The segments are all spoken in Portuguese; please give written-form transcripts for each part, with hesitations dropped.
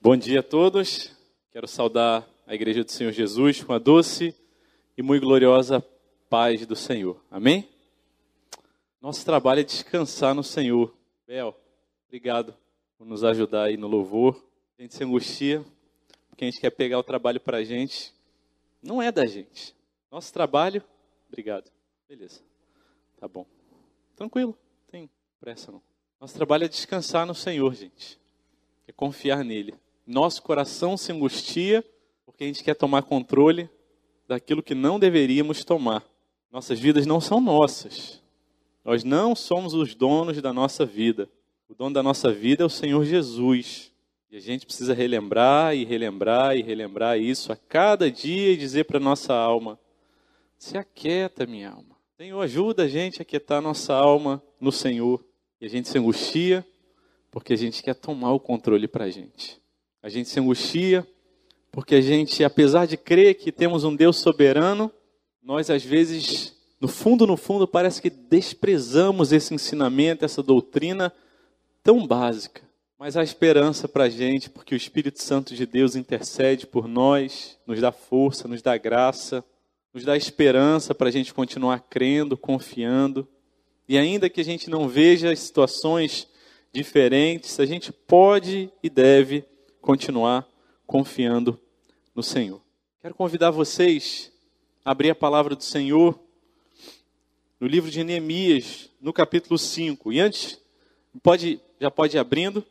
Bom dia a todos. Quero saudar a Igreja do Senhor Jesus com a doce e muito gloriosa paz do Senhor. Amém? Nosso trabalho é descansar no Senhor. Bel, obrigado por nos ajudar aí no louvor. A gente se angustia, porque a gente quer pegar o trabalho para a gente. Não é da gente. Nosso trabalho... Obrigado. Beleza. Tá bom. Tranquilo. Não tem pressa, não. Nosso trabalho é descansar no Senhor, gente. É confiar nele. Nosso coração se angustia, porque a gente quer tomar controle daquilo que não deveríamos tomar. Nossas vidas não são nossas. Nós não somos os donos da nossa vida. O dono da nossa vida é o Senhor Jesus. E a gente precisa relembrar e relembrar e relembrar isso a cada dia e dizer para a nossa alma: se aquieta, minha alma. Senhor, ajuda a gente a aquietar nossa alma no Senhor. E a gente se angustia porque a gente quer tomar o controle para a gente. A gente se angustia porque a gente, apesar de crer que temos um Deus soberano, nós às vezes, no fundo, parece que desprezamos esse ensinamento, essa doutrina tão básica. Mas há esperança para a gente, porque o Espírito Santo de Deus intercede por nós, nos dá força, nos dá graça, nos dá esperança para a gente continuar crendo, confiando. E ainda que a gente não veja situações diferentes, a gente pode e deve continuar confiando no Senhor. Quero convidar vocês a abrir a palavra do Senhor no livro de Neemias, no capítulo 5. E antes, já pode ir abrindo,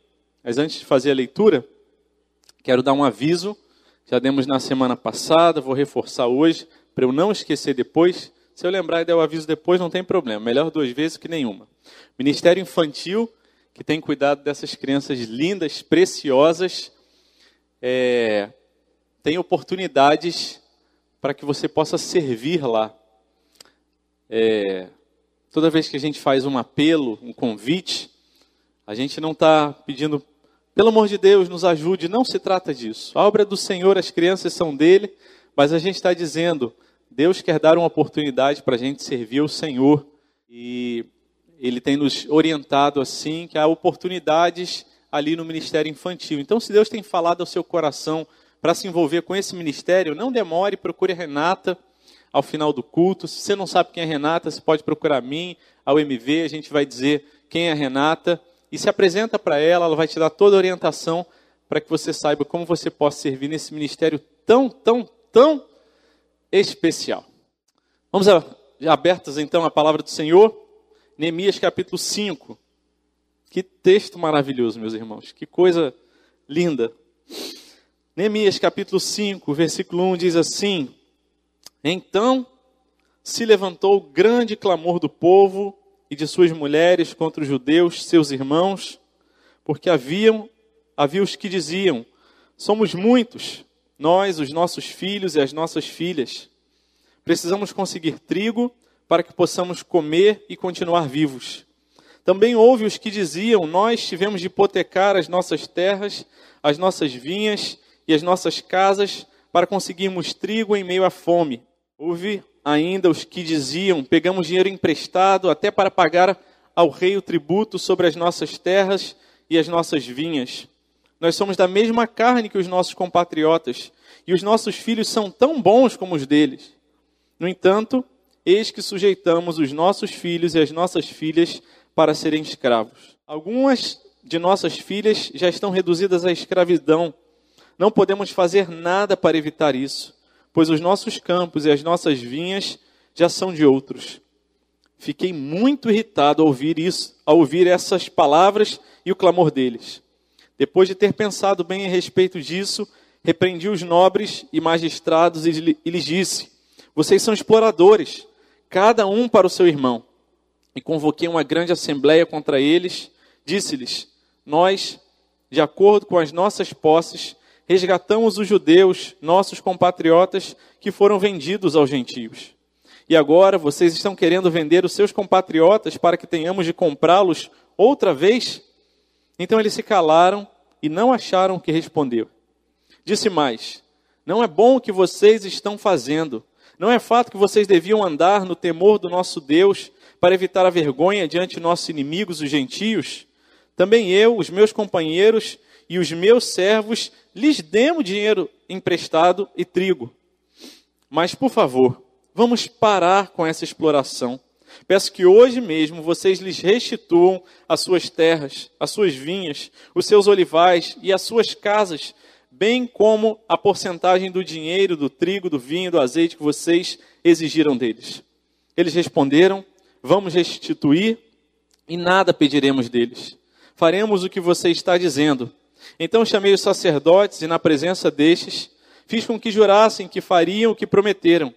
mas antes de fazer a leitura, quero dar um aviso. Já demos na semana passada, vou reforçar hoje, para eu não esquecer depois. Se eu lembrar e der o aviso depois, não tem problema. Melhor duas vezes que nenhuma. Ministério Infantil, que tem cuidado dessas crianças lindas, preciosas, tem oportunidades para que você possa servir lá. Toda vez que a gente faz um apelo, um convite, a gente não está pedindo, pelo amor de Deus, nos ajude, não se trata disso. A obra é do Senhor, as crianças são dele, mas a gente está dizendo, Deus quer dar uma oportunidade para a gente servir ao Senhor, e Ele tem nos orientado assim, que há oportunidades ali no ministério infantil. Então, se Deus tem falado ao seu coração para se envolver com esse ministério, não demore, procure a Renata ao final do culto. Se você não sabe quem é a Renata, você pode procurar a mim, ao MV, a gente vai dizer quem é a Renata. E se apresenta para ela, ela vai te dar toda a orientação para que você saiba como você possa servir nesse ministério tão, tão, tão especial. Vamos abertas então à palavra do Senhor. Neemias capítulo 5, que texto maravilhoso, meus irmãos, que coisa linda. Neemias capítulo 5, versículo 1 diz assim: Então se levantou grande clamor do povo e de suas mulheres contra os judeus, seus irmãos, porque havia os que diziam: somos muitos, nós, os nossos filhos e as nossas filhas, precisamos conseguir trigo para que possamos comer e continuar vivos. Também houve os que diziam: nós tivemos de hipotecar as nossas terras, as nossas vinhas e as nossas casas para conseguirmos trigo em meio à fome. Houve ainda os que diziam: pegamos dinheiro emprestado até para pagar ao rei o tributo sobre as nossas terras e as nossas vinhas. Nós somos da mesma carne que os nossos compatriotas e os nossos filhos são tão bons como os deles. No entanto, eis que sujeitamos os nossos filhos e as nossas filhas para serem escravos. Algumas de nossas filhas já estão reduzidas à escravidão. Não podemos fazer nada para evitar isso, pois os nossos campos e as nossas vinhas já são de outros. Fiquei muito irritado ao ouvir essas palavras e o clamor deles. Depois de ter pensado bem a respeito disso, repreendi os nobres e magistrados e lhes disse: vocês são exploradores, cada um para o seu irmão. E convoquei uma grande assembleia contra eles, disse-lhes: nós, de acordo com as nossas posses, resgatamos os judeus, nossos compatriotas, que foram vendidos aos gentios. E agora vocês estão querendo vender os seus compatriotas para que tenhamos de comprá-los outra vez? Então eles se calaram e não acharam o que responder. Disse mais: não é bom o que vocês estão fazendo. Não é fato que vocês deviam andar no temor do nosso Deus, para evitar a vergonha diante de nossos inimigos, os gentios, também eu, os meus companheiros e os meus servos lhes demos dinheiro emprestado e trigo. Mas, por favor, vamos parar com essa exploração. Peço que hoje mesmo vocês lhes restituam as suas terras, as suas vinhas, os seus olivais e as suas casas, bem como a porcentagem do dinheiro, do trigo, do vinho, do azeite que vocês exigiram deles. Eles responderam: vamos restituir e nada pediremos deles. Faremos o que você está dizendo. Então chamei os sacerdotes e, na presença destes, fiz com que jurassem que fariam o que prometeram.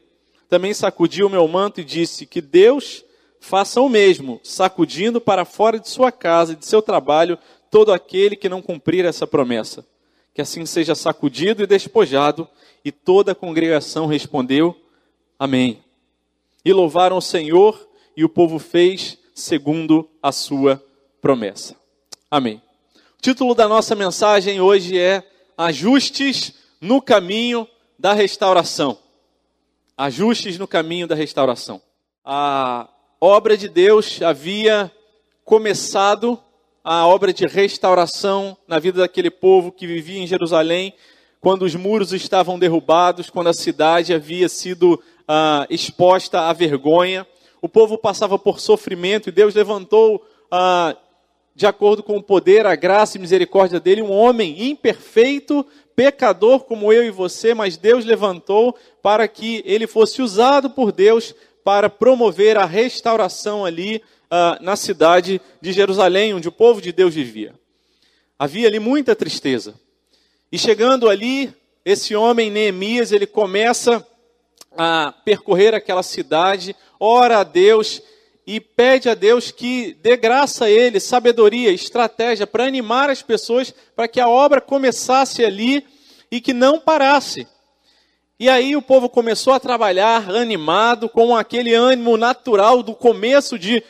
Também sacudi o meu manto e disse que Deus faça o mesmo, sacudindo para fora de sua casa e de seu trabalho todo aquele que não cumprir essa promessa. Que assim seja sacudido e despojado. E toda a congregação respondeu: amém. E louvaram o Senhor, e o povo fez segundo a sua promessa. Amém. O título da nossa mensagem hoje é Ajustes no Caminho da Restauração. Ajustes no caminho da restauração. A obra de Deus havia começado, a obra de restauração na vida daquele povo que vivia em Jerusalém, quando os muros estavam derrubados, quando a cidade havia sido exposta à vergonha. O povo passava por sofrimento e Deus levantou, de acordo com o poder, a graça e misericórdia dele, um homem imperfeito, pecador como eu e você, mas Deus levantou para que ele fosse usado por Deus para promover a restauração ali na cidade de Jerusalém, onde o povo de Deus vivia. Havia ali muita tristeza. E chegando ali, esse homem, Neemias, ele começa a percorrer aquela cidade, ora a Deus e pede a Deus que dê graça a ele, sabedoria, estratégia, para animar as pessoas, para que a obra começasse ali e que não parasse. E aí o povo começou a trabalhar animado, com aquele ânimo natural do começo de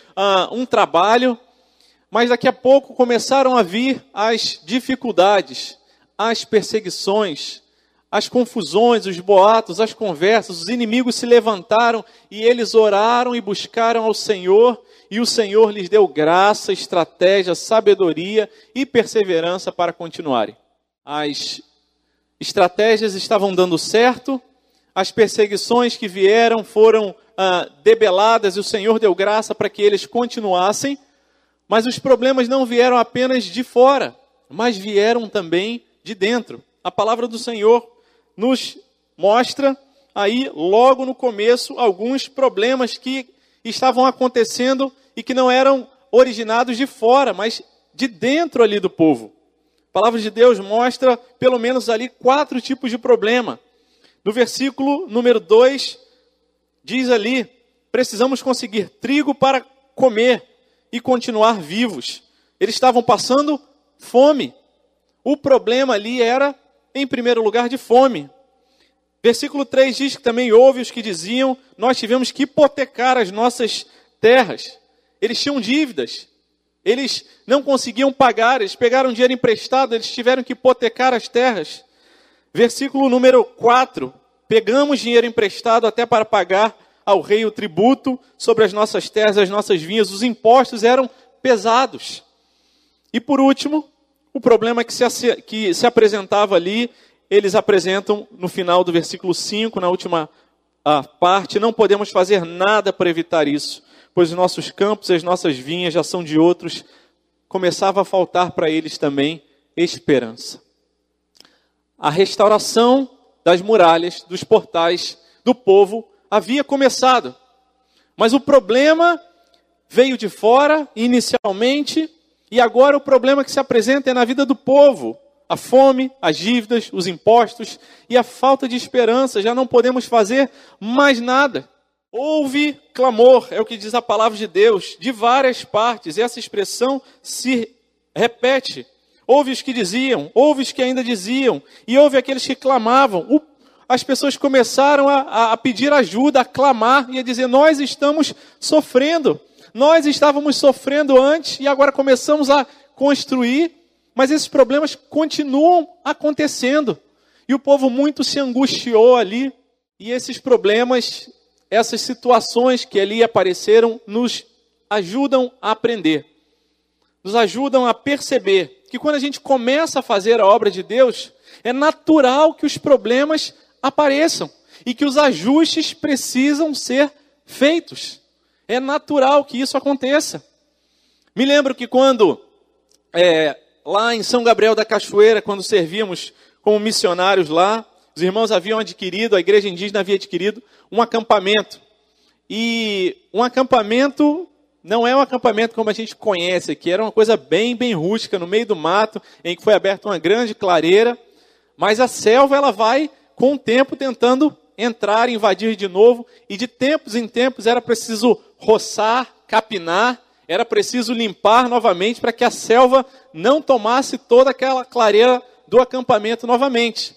um trabalho, mas daqui a pouco começaram a vir as dificuldades, as perseguições, as confusões, os boatos, as conversas. Os inimigos se levantaram e eles oraram e buscaram ao Senhor, e o Senhor lhes deu graça, estratégia, sabedoria e perseverança para continuarem. As estratégias estavam dando certo, as perseguições que vieram foram debeladas e o Senhor deu graça para que eles continuassem, mas os problemas não vieram apenas de fora, mas vieram também de dentro. A palavra do Senhor nos mostra aí, logo no começo, alguns problemas que estavam acontecendo e que não eram originados de fora, mas de dentro ali do povo. A palavra de Deus mostra, pelo menos ali, 4 tipos de problema. No versículo número 2, diz ali: precisamos conseguir trigo para comer e continuar vivos. Eles estavam passando fome. O problema ali era, em primeiro lugar, de fome. Versículo 3 diz que também houve os que diziam: nós tivemos que hipotecar as nossas terras. Eles tinham dívidas, eles não conseguiam pagar, eles pegaram dinheiro emprestado, eles tiveram que hipotecar as terras. Versículo número 4, pegamos dinheiro emprestado até para pagar ao rei o tributo sobre as nossas terras, as nossas vinhas. Os impostos eram pesados. E por último, o problema que se apresentava ali, eles apresentam no final do versículo 5, na última parte: não podemos fazer nada para evitar isso, pois os nossos campos e as nossas vinhas já são de outros. Começava a faltar para eles também esperança. A restauração das muralhas, dos portais, do povo havia começado, mas o problema veio de fora inicialmente. E agora o problema que se apresenta é na vida do povo: a fome, as dívidas, os impostos e a falta de esperança. Já não podemos fazer mais nada. Houve clamor, é o que diz a palavra de Deus, de várias partes. Essa expressão se repete. Houve os que diziam, houve os que ainda diziam, e houve aqueles que clamavam. As pessoas começaram a pedir ajuda, a clamar e a dizer: nós estamos sofrendo. Nós estávamos sofrendo antes e agora começamos a construir, mas esses problemas continuam acontecendo. E o povo muito se angustiou ali, e esses problemas, essas situações que ali apareceram, nos ajudam a aprender, nos ajudam a perceber que quando a gente começa a fazer a obra de Deus, é natural que os problemas apareçam e que os ajustes precisam ser feitos. É natural que isso aconteça. Me lembro que quando, lá em São Gabriel da Cachoeira, quando servíamos como missionários lá, os irmãos haviam adquirido, a igreja indígena havia adquirido um acampamento. E um acampamento não é um acampamento como a gente conhece aqui, era uma coisa bem rústica, no meio do mato, em que foi aberta uma grande clareira, mas a selva ela vai, com o tempo, tentando entrar, invadir de novo, e de tempos em tempos era preciso roçar, capinar, era preciso limpar novamente para que a selva não tomasse toda aquela clareira do acampamento novamente.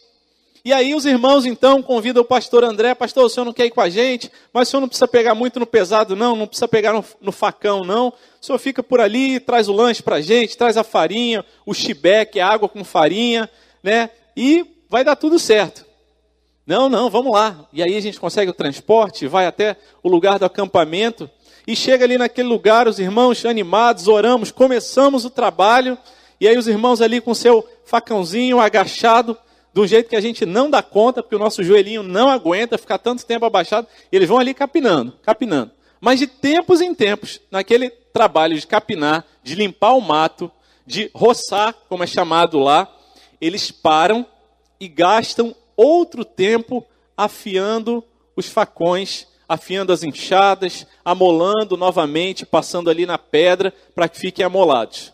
E aí os irmãos, então, convidam o pastor André: pastor, o senhor não quer ir com a gente? Mas o senhor não precisa pegar muito no pesado, não. Não precisa pegar no facão, não. O senhor fica por ali, traz o lanche para a gente, traz a farinha, o chibé, que é água com farinha, né? E vai dar tudo certo. Não, vamos lá. E aí a gente consegue o transporte, vai até o lugar do acampamento. E chega ali naquele lugar, os irmãos animados, oramos, começamos o trabalho. E aí os irmãos ali com seu facãozinho agachado, de um jeito que a gente não dá conta, porque o nosso joelhinho não aguenta ficar tanto tempo abaixado, eles vão ali capinando. Mas de tempos em tempos, naquele trabalho de capinar, de limpar o mato, de roçar, como é chamado lá, eles param e gastam outro tempo afiando os facões, afiando as enxadas, amolando novamente, passando ali na pedra para que fiquem amolados.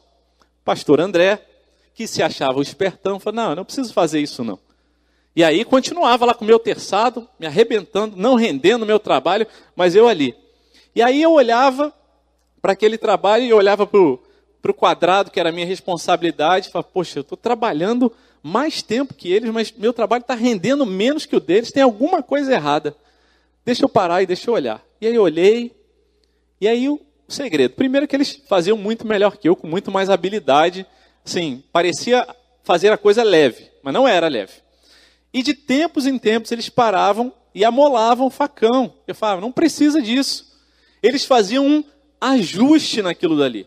Pastor André, que se achava o espertão, falou: não, eu não preciso fazer isso não. E aí continuava lá com o meu terçado, me arrebentando, não rendendo o meu trabalho, mas eu ali. E aí eu olhava para aquele trabalho e olhava para o quadrado, que era a minha responsabilidade, e falava: poxa, eu estou trabalhando mais tempo que eles, mas meu trabalho está rendendo menos que o deles, tem alguma coisa errada. Deixa eu parar e deixa eu olhar. E aí eu olhei, e aí o segredo. Primeiro que eles faziam muito melhor que eu, com muito mais habilidade. Sim, parecia fazer a coisa leve, mas não era leve. E de tempos em tempos eles paravam e amolavam o facão. Eu falava: não precisa disso. Eles faziam um ajuste naquilo dali.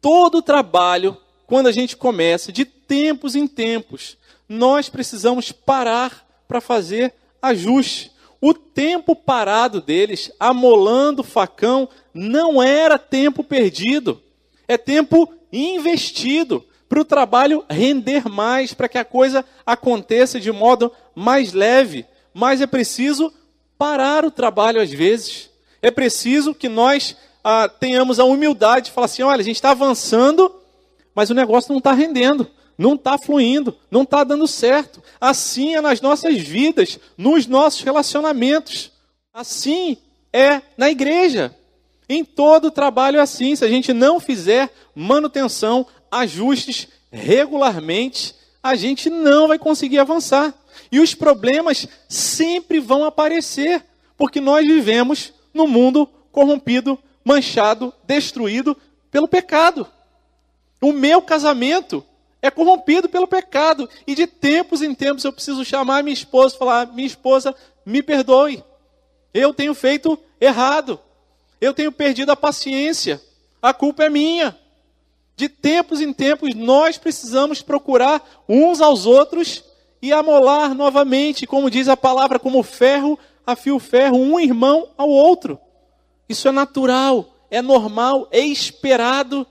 Todo o trabalho, quando a gente começa, de tempos em tempos, nós precisamos parar para fazer ajuste. O tempo parado deles, amolando o facão, não era tempo perdido. É tempo investido para o trabalho render mais, para que a coisa aconteça de modo mais leve. Mas é preciso parar o trabalho às vezes. É preciso que nós tenhamos a humildade de falar assim: olha, a gente está avançando, mas o negócio não está rendendo, não está fluindo, não está dando certo. Assim é nas nossas vidas, nos nossos relacionamentos. Assim é na igreja. Em todo trabalho é assim. Se a gente não fizer manutenção, ajustes regularmente, a gente não vai conseguir avançar. E os problemas sempre vão aparecer, porque nós vivemos num mundo corrompido, manchado, destruído pelo pecado. O meu casamento é corrompido pelo pecado. E de tempos em tempos eu preciso chamar minha esposa e falar: minha esposa, me perdoe. Eu tenho feito errado. Eu tenho perdido a paciência, a culpa é minha. De tempos em tempos, nós precisamos procurar uns aos outros e amolar novamente, como diz a palavra, como ferro afia o ferro, um irmão ao outro. Isso é natural, é normal, é esperado,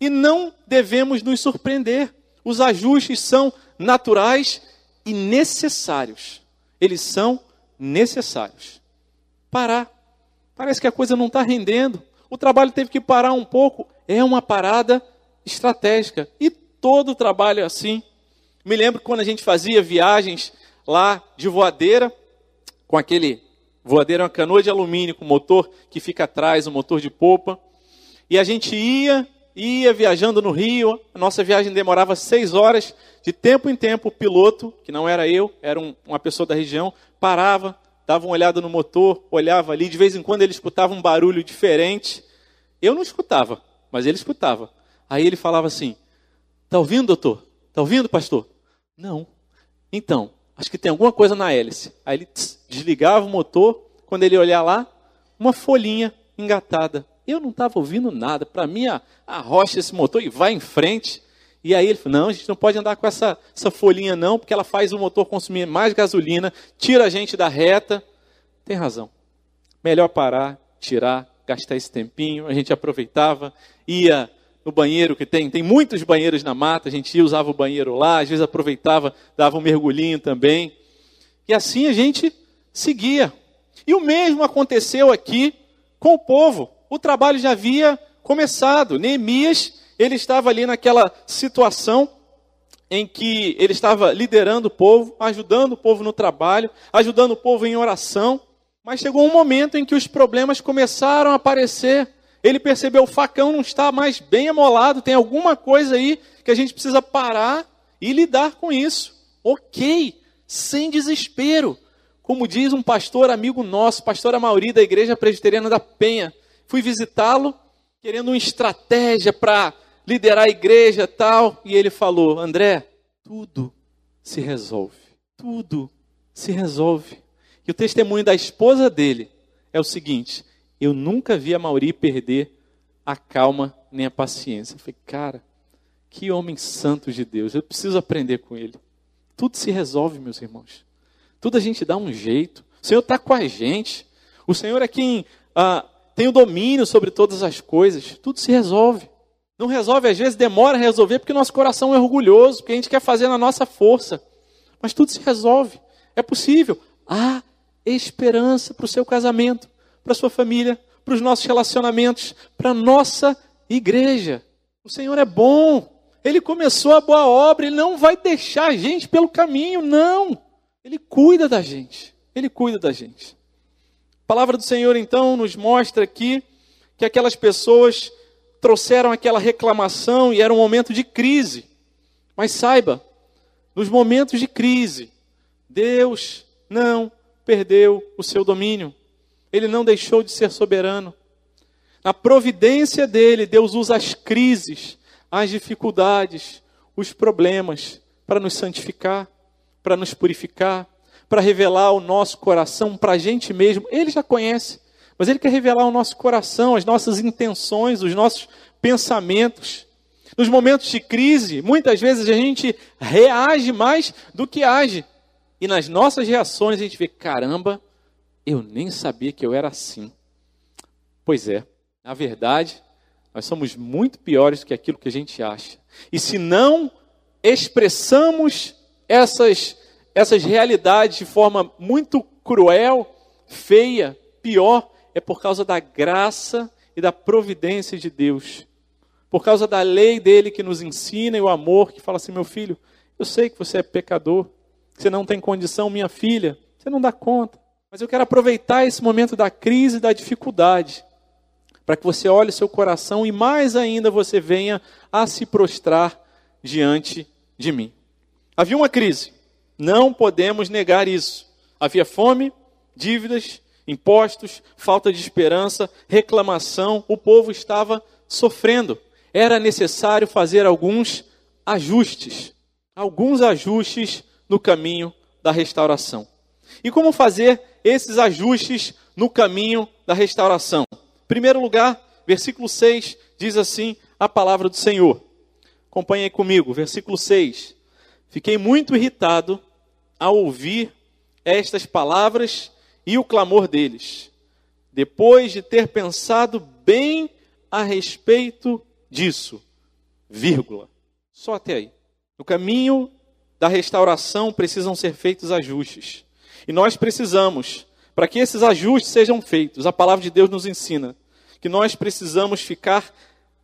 e não devemos nos surpreender. Os ajustes são naturais e necessários. Eles são necessários. Parar. Parece que a coisa não está rendendo. O trabalho teve que parar um pouco. É uma parada estratégica. E todo o trabalho é assim. Me lembro quando a gente fazia viagens lá de voadeira, com aquele... Voadeira é uma canoa de alumínio com motor que fica atrás, um motor de popa. E a gente ia viajando no rio. A nossa viagem demorava 6 horas. De tempo em tempo, o piloto, que não era eu, era uma pessoa da região, parava, dava uma olhada no motor, olhava ali, de vez em quando ele escutava um barulho diferente. Eu não escutava, mas ele escutava. Aí ele falava assim: tá ouvindo, doutor? Tá ouvindo, pastor? Não. Então, acho que tem alguma coisa na hélice. Aí ele desligava o motor, quando ele olhar lá, uma folhinha engatada. Eu não estava ouvindo nada. Para mim, arrocha esse motor e vai em frente. E aí ele falou, não, a gente não pode andar com essa folhinha não, porque ela faz o motor consumir mais gasolina, tira a gente da reta. Tem razão. Melhor parar, tirar, gastar esse tempinho. A gente aproveitava, ia no banheiro que tem muitos banheiros na mata, a gente ia, usava o banheiro lá, às vezes aproveitava, dava um mergulhinho também. E assim a gente seguia. E o mesmo aconteceu aqui com o povo. O trabalho já havia começado. Neemias, ele estava ali naquela situação em que ele estava liderando o povo, ajudando o povo no trabalho, ajudando o povo em oração. Mas chegou um momento em que os problemas começaram a aparecer. Ele percebeu, o facão não está mais bem amolado, tem alguma coisa aí que a gente precisa parar e lidar com isso. Ok, sem desespero. Como diz um pastor amigo nosso, pastor Amauri, da Igreja Presbiteriana da Penha. Fui visitá-lo, querendo uma estratégia para liderar a igreja e tal. E ele falou, André, tudo se resolve. Tudo se resolve. E o testemunho da esposa dele é o seguinte, eu nunca vi a Mauri perder a calma nem a paciência. Eu falei, cara, que homem santo de Deus, eu preciso aprender com ele. Tudo se resolve, meus irmãos. Tudo a gente dá um jeito. O Senhor está com a gente. O Senhor é quem tem o domínio sobre todas as coisas. Tudo se resolve. Não resolve, às vezes demora a resolver, porque nosso coração é orgulhoso, porque a gente quer fazer na nossa força. Mas tudo se resolve. É possível. Há esperança para o seu casamento, para a sua família, para os nossos relacionamentos, para a nossa igreja. O Senhor é bom. Ele começou a boa obra. Ele não vai deixar a gente pelo caminho, não. Ele cuida da gente. Ele cuida da gente. A palavra do Senhor, então, nos mostra aqui que aquelas pessoas trouxeram aquela reclamação e era um momento de crise. Mas saiba, nos momentos de crise, Deus não perdeu o seu domínio. Ele não deixou de ser soberano. Na providência dele, Deus usa as crises, as dificuldades, os problemas para nos santificar, para nos purificar, para revelar o nosso coração para a gente mesmo. Ele já conhece, mas ele quer revelar o nosso coração, as nossas intenções, os nossos pensamentos. Nos momentos de crise, muitas vezes a gente reage mais do que age. E nas nossas reações a gente vê, caramba, eu nem sabia que eu era assim. Pois é, na verdade, nós somos muito piores do que aquilo que a gente acha. E se não expressamos essas realidades de forma muito cruel, feia, pior, é por causa da graça e da providência de Deus. Por causa da lei dele que nos ensina e o amor que fala assim, meu filho, eu sei que você é pecador. Você não tem condição, minha filha, você não dá conta. Mas eu quero aproveitar esse momento da crise, da dificuldade, para que você olhe o seu coração e mais ainda você venha a se prostrar diante de mim. Havia uma crise, não podemos negar isso. Havia fome, dívidas, impostos, falta de esperança, reclamação, o povo estava sofrendo. Era necessário fazer alguns ajustes no caminho da restauração. E como fazer esses ajustes no caminho da restauração? Em primeiro lugar, versículo 6 diz assim a palavra do Senhor. Acompanhe aí comigo, versículo 6. Fiquei muito irritado ao ouvir estas palavras e o clamor deles, depois de ter pensado bem a respeito disso, vírgula. Só até aí. No caminho da restauração precisam ser feitos ajustes. E nós precisamos, para que esses ajustes sejam feitos, a palavra de Deus nos ensina que nós precisamos ficar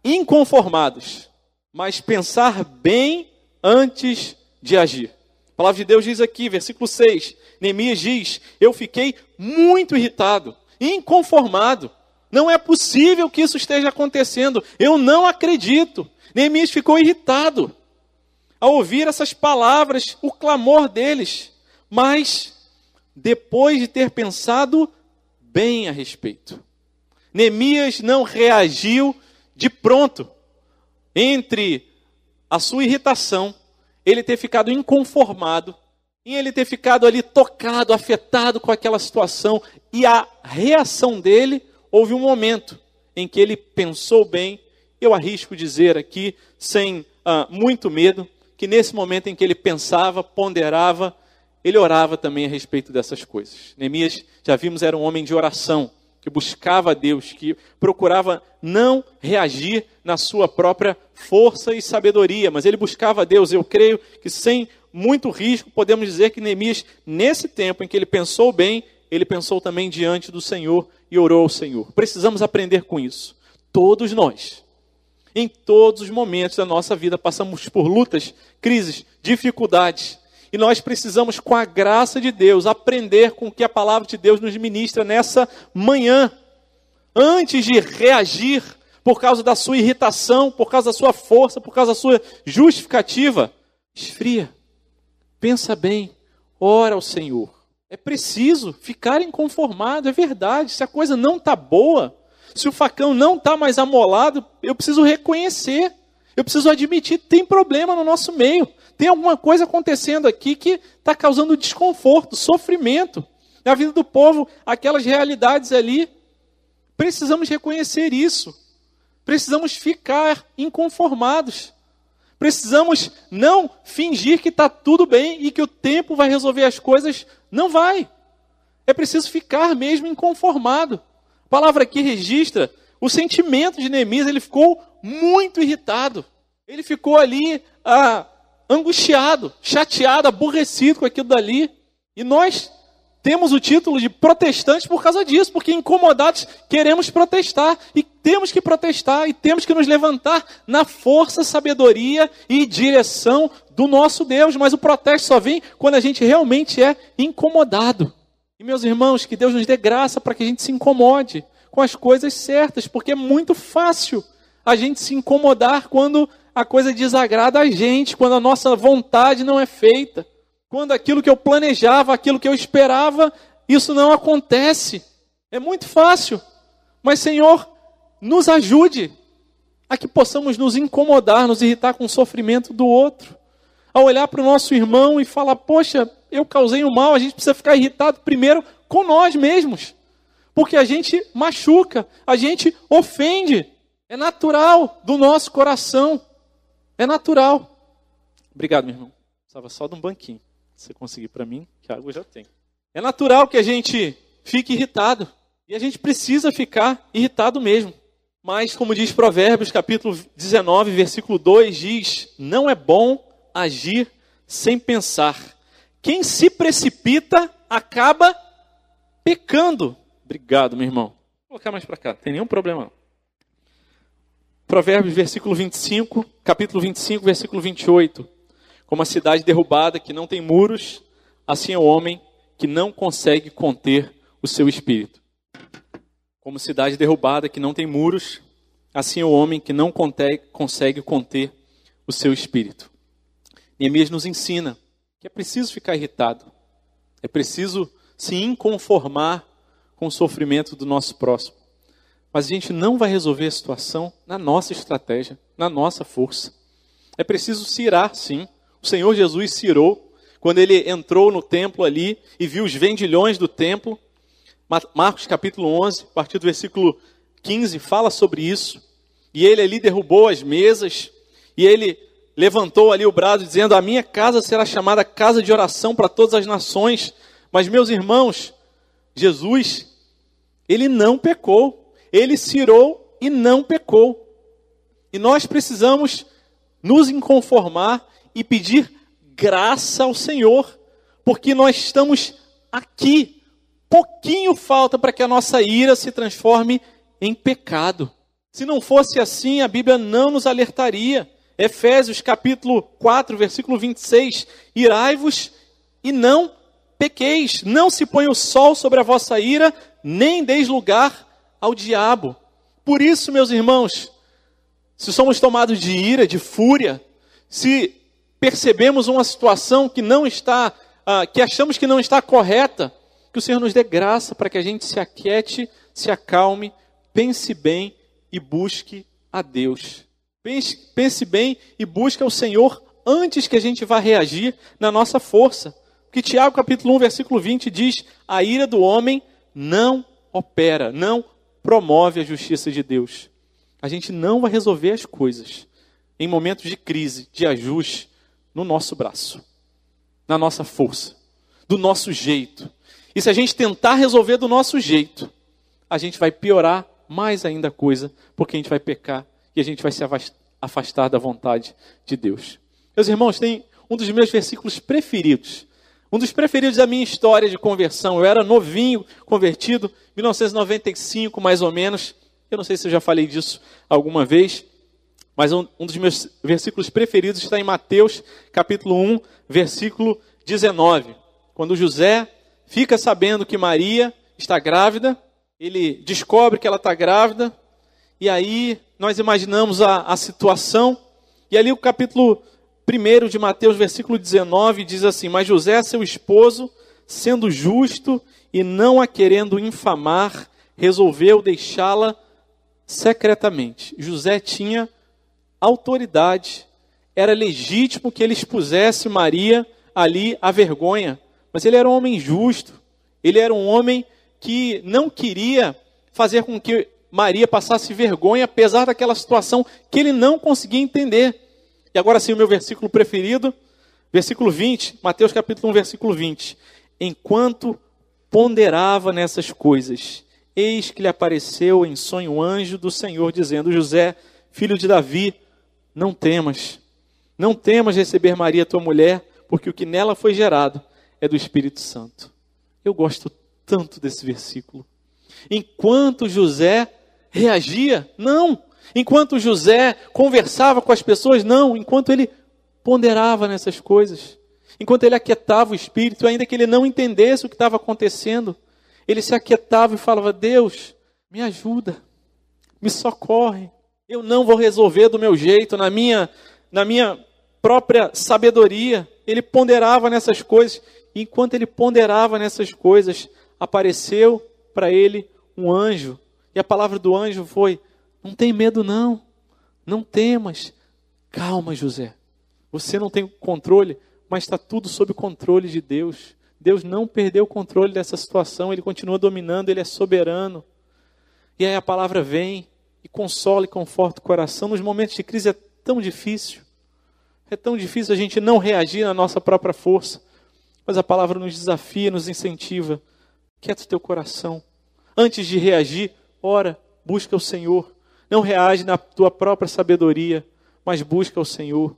inconformados, mas pensar bem antes de agir. A palavra de Deus diz aqui, versículo 6, Neemias diz, eu fiquei muito irritado, inconformado. Não é possível que isso esteja acontecendo. Eu não acredito. Neemias ficou irritado ao ouvir essas palavras, o clamor deles, mas depois de ter pensado bem a respeito. Neemias não reagiu de pronto. Entre a sua irritação, ele ter ficado inconformado, e ele ter ficado ali tocado, afetado com aquela situação, e a reação dele, houve um momento em que ele pensou bem, eu arrisco dizer aqui, sem muito medo, que nesse momento em que ele pensava, ponderava, ele orava também a respeito dessas coisas. Neemias, já vimos, era um homem de oração, que buscava a Deus, que procurava não reagir na sua própria força e sabedoria, mas ele buscava a Deus. Eu creio que sem muito risco, podemos dizer que Neemias, nesse tempo em que ele pensou bem, ele pensou também diante do Senhor e orou ao Senhor. Precisamos aprender com isso. Todos nós, em todos os momentos da nossa vida, passamos por lutas, crises, dificuldades. E nós precisamos, com a graça de Deus, aprender com o que a palavra de Deus nos ministra nessa manhã. Antes de reagir por causa da sua irritação, por causa da sua força, por causa da sua justificativa, esfria, pensa bem, ora ao Senhor. É preciso ficar inconformado, é verdade. Se a coisa não está boa, se o facão não está mais amolado, eu preciso reconhecer, eu preciso admitir, tem problema no nosso meio. Tem alguma coisa acontecendo aqui que está causando desconforto, sofrimento. Na vida do povo, aquelas realidades ali, precisamos reconhecer isso. Precisamos ficar inconformados. Precisamos não fingir que está tudo bem e que o tempo vai resolver as coisas. Não vai. É preciso ficar mesmo inconformado. A palavra aqui registra o sentimento de Neemias. Ele ficou muito irritado. Ele ficou ali angustiado, chateado, aborrecido com aquilo dali. E nós temos o título de protestantes por causa disso, porque incomodados queremos protestar, e temos que protestar, e temos que nos levantar na força, sabedoria e direção do nosso Deus. Mas o protesto só vem quando a gente realmente é incomodado. E, meus irmãos, que Deus nos dê graça para que a gente se incomode com as coisas certas, porque é muito fácil a gente se incomodar quando a coisa desagrada a gente, quando a nossa vontade não é feita, quando aquilo que eu planejava, aquilo que eu esperava, isso não acontece. É muito fácil. Mas, Senhor, nos ajude a que possamos nos incomodar, nos irritar com o sofrimento do outro, a olhar para o nosso irmão e falar, poxa, eu causei o mal. A gente precisa ficar irritado primeiro com nós mesmos, porque a gente machuca, a gente ofende. É natural do nosso coração. É natural. Obrigado, meu irmão. Precisava só de um banquinho. Se você conseguir para mim, que a água já tem. É natural que a gente fique irritado. E a gente precisa ficar irritado mesmo. Mas, como diz Provérbios, capítulo 19, versículo 2, diz, não é bom agir sem pensar. Quem se precipita acaba pecando. Obrigado, meu irmão. Vou colocar mais para cá, não tem nenhum problema não. Provérbios, capítulo 25, versículo 28. Como a cidade derrubada que não tem muros, assim é o homem que não consegue conter o seu espírito. Como cidade derrubada que não tem muros, assim é o homem que não consegue conter o seu espírito. Neemias nos ensina que é preciso ficar irritado, é preciso se inconformar com o sofrimento do nosso próximo. Mas a gente não vai resolver a situação na nossa estratégia, na nossa força. É preciso se irar, sim. O Senhor Jesus se irou quando ele entrou no templo ali e viu os vendilhões do templo. Marcos capítulo 11, a partir do versículo 15, fala sobre isso. E ele ali derrubou as mesas e ele levantou ali o braço dizendo, a minha casa será chamada casa de oração para todas as nações. Mas, meus irmãos, Jesus, ele não pecou. Ele se irou e não pecou. E nós precisamos nos inconformar e pedir graça ao Senhor, porque nós estamos aqui. Pouquinho falta para que a nossa ira se transforme em pecado. Se não fosse assim, a Bíblia não nos alertaria. Efésios capítulo 4, versículo 26, irai-vos e não pequeis, não se põe o sol sobre a vossa ira, nem deis lugar ao diabo. Por isso, meus irmãos, se somos tomados de ira, de fúria, se percebemos uma situação que não está, que achamos que não está correta, que o Senhor nos dê graça para que a gente se aquiete, se acalme, pense bem e busque a Deus. Pense bem e busque ao Senhor antes que a gente vá reagir na nossa força. Porque Tiago capítulo 1, versículo 20 diz, a ira do homem não opera, não promove a justiça de Deus. A gente não vai resolver as coisas em momentos de crise, de ajuste, no nosso braço, na nossa força, do nosso jeito. E se a gente tentar resolver do nosso jeito, a gente vai piorar mais ainda a coisa, porque a gente vai pecar e a gente vai se afastar da vontade de Deus. Meus irmãos, tem um dos meus versículos preferidos, um dos preferidos da minha história de conversão. Eu era novinho, convertido, 1995 mais ou menos. Eu não sei se eu já falei disso alguma vez, mas um dos meus versículos preferidos está em Mateus, capítulo 1, versículo 19. Quando José fica sabendo que Maria está grávida, ele descobre que ela está grávida, e aí nós imaginamos a situação, e ali o capítulo 1 de Mateus, versículo 19, diz assim: mas José, seu esposo, sendo justo e não a querendo infamar, resolveu deixá-la secretamente. José tinha autoridade, era legítimo que ele expusesse Maria ali à vergonha, mas ele era um homem justo, ele era um homem que não queria fazer com que Maria passasse vergonha, apesar daquela situação que ele não conseguia entender. E agora sim o meu versículo preferido, versículo 20, Mateus capítulo 1, versículo 20. Enquanto ponderava nessas coisas, eis que lhe apareceu em sonho o anjo do Senhor, dizendo: José, filho de Davi, não temas. Não temas receber Maria, tua mulher, porque o que nela foi gerado é do Espírito Santo. Eu gosto tanto desse versículo. Enquanto José reagia, não. Enquanto José conversava com as pessoas, não. Enquanto ele ponderava nessas coisas. Enquanto ele aquietava o espírito, ainda que ele não entendesse o que estava acontecendo, ele se aquietava e falava: Deus, me ajuda, me socorre. Eu não vou resolver do meu jeito, na minha própria sabedoria. Ele ponderava nessas coisas. E enquanto ele ponderava nessas coisas, apareceu para ele um anjo. E a palavra do anjo foi: não tem medo não, não temas. Calma, José, você não tem controle, mas está tudo sob controle de Deus. Deus não perdeu o controle dessa situação, Ele continua dominando, Ele é soberano. E aí a palavra vem e consola e conforta o coração. Nos momentos de crise é tão difícil a gente não reagir na nossa própria força. Mas a palavra nos desafia, nos incentiva. Quieta o teu coração. Antes de reagir, ora, busca o Senhor. Não reage na tua própria sabedoria, mas busca o Senhor.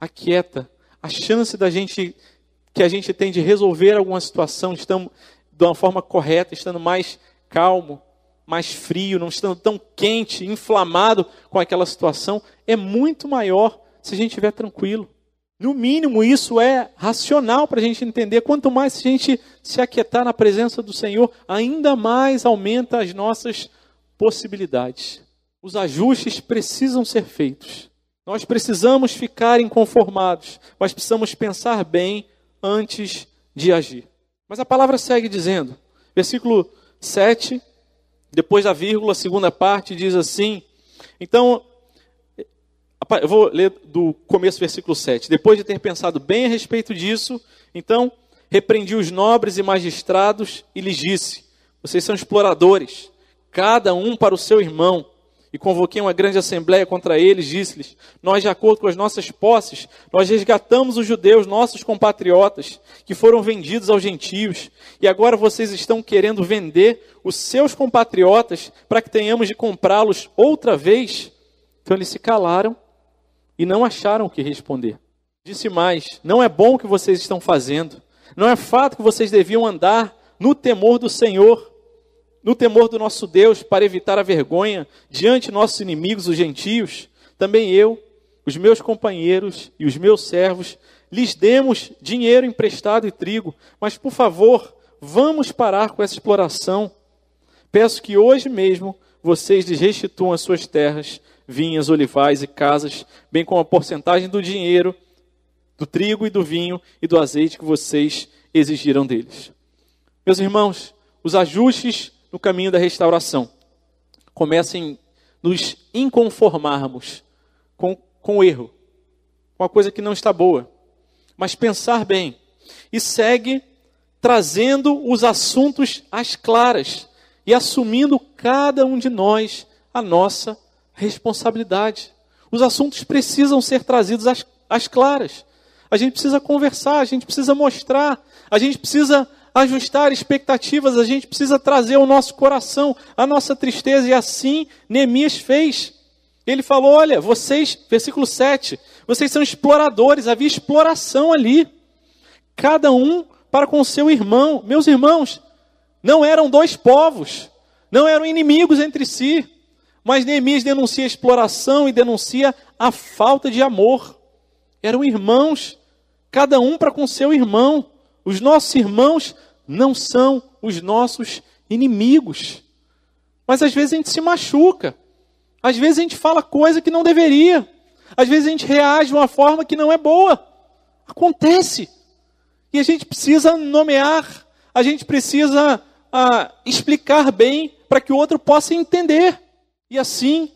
Aquieta. A chance que a gente tem de resolver alguma situação, estamos de uma forma correta, estando mais calmo, mais frio, não estando tão quente, inflamado com aquela situação, é muito maior se a gente estiver tranquilo. No mínimo, isso é racional para a gente entender. Quanto mais a gente se aquietar na presença do Senhor, ainda mais aumenta as nossas possibilidades. Os ajustes precisam ser feitos. Nós precisamos ficar inconformados, mas precisamos pensar bem antes de agir. Mas a palavra segue dizendo, versículo 7, depois da vírgula, a segunda parte diz assim, então, eu vou ler do começo do versículo 7, depois de ter pensado bem a respeito disso, então, repreendi os nobres e magistrados e lhes disse: vocês são exploradores, cada um para o seu irmão. E convoquei uma grande assembleia contra eles, disse-lhes: nós, de acordo com as nossas posses, nós resgatamos os judeus, nossos compatriotas, que foram vendidos aos gentios, e agora vocês estão querendo vender os seus compatriotas para que tenhamos de comprá-los outra vez? Então eles se calaram e não acharam o que responder. Disse mais: não é bom o que vocês estão fazendo, não é fato que vocês deviam andar no temor do Senhor, no temor do nosso Deus, para evitar a vergonha diante de nossos inimigos, os gentios. Também eu, os meus companheiros e os meus servos, lhes demos dinheiro emprestado e trigo, mas por favor, vamos parar com essa exploração. Peço que hoje mesmo vocês lhes restituam as suas terras, vinhas, olivais e casas, bem como a porcentagem do dinheiro, do trigo e do vinho e do azeite que vocês exigiram deles. Meus irmãos, os ajustes no caminho da restauração começa em nos inconformarmos com o erro, com a coisa que não está boa, mas pensar bem. E segue trazendo os assuntos às claras. e assumindo cada um de nós a nossa responsabilidade. Os assuntos precisam ser trazidos às claras. A gente precisa conversar, a gente precisa mostrar, a gente precisa ajustar expectativas, a gente precisa trazer ao nosso coração a nossa tristeza. E assim Neemias fez. Ele falou, olha, vocês, versículo 7, vocês são exploradores, havia exploração ali. Cada um para com seu irmão. Meus irmãos, não eram dois povos, não eram inimigos entre si, mas Neemias denuncia a exploração e denuncia a falta de amor. Eram irmãos, cada um para com seu irmão. Os nossos irmãos não são os nossos inimigos. Mas às vezes a gente se machuca. Às vezes a gente fala coisa que não deveria. Às vezes a gente reage de uma forma que não é boa. Acontece. E a gente precisa nomear, a gente precisa explicar bem para que o outro possa entender. E assim,